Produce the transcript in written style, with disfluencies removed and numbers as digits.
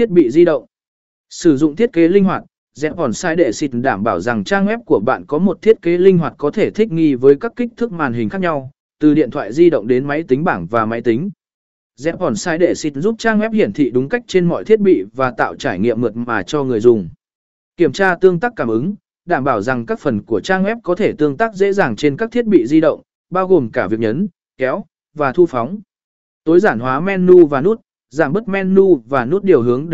thiết bị di động. Sử dụng thiết kế linh hoạt, Dẹp Hòn Sai Đệ Xịt đảm bảo rằng trang web của bạn có một thiết kế linh hoạt có thể thích nghi với các kích thước màn hình khác nhau, từ điện thoại di động đến máy tính bảng và máy tính. Dẹp Hòn Sai Đệ Xịt giúp trang web hiển thị đúng cách trên mọi thiết bị và tạo trải nghiệm mượt mà cho người dùng. Kiểm tra tương tác cảm ứng, đảm bảo rằng các phần của trang web có thể tương tác dễ dàng trên các thiết bị di động, bao gồm cả việc nhấn, kéo và thu phóng. Tối giản hóa menu và nút, giảm bớt menu và nút điều hướng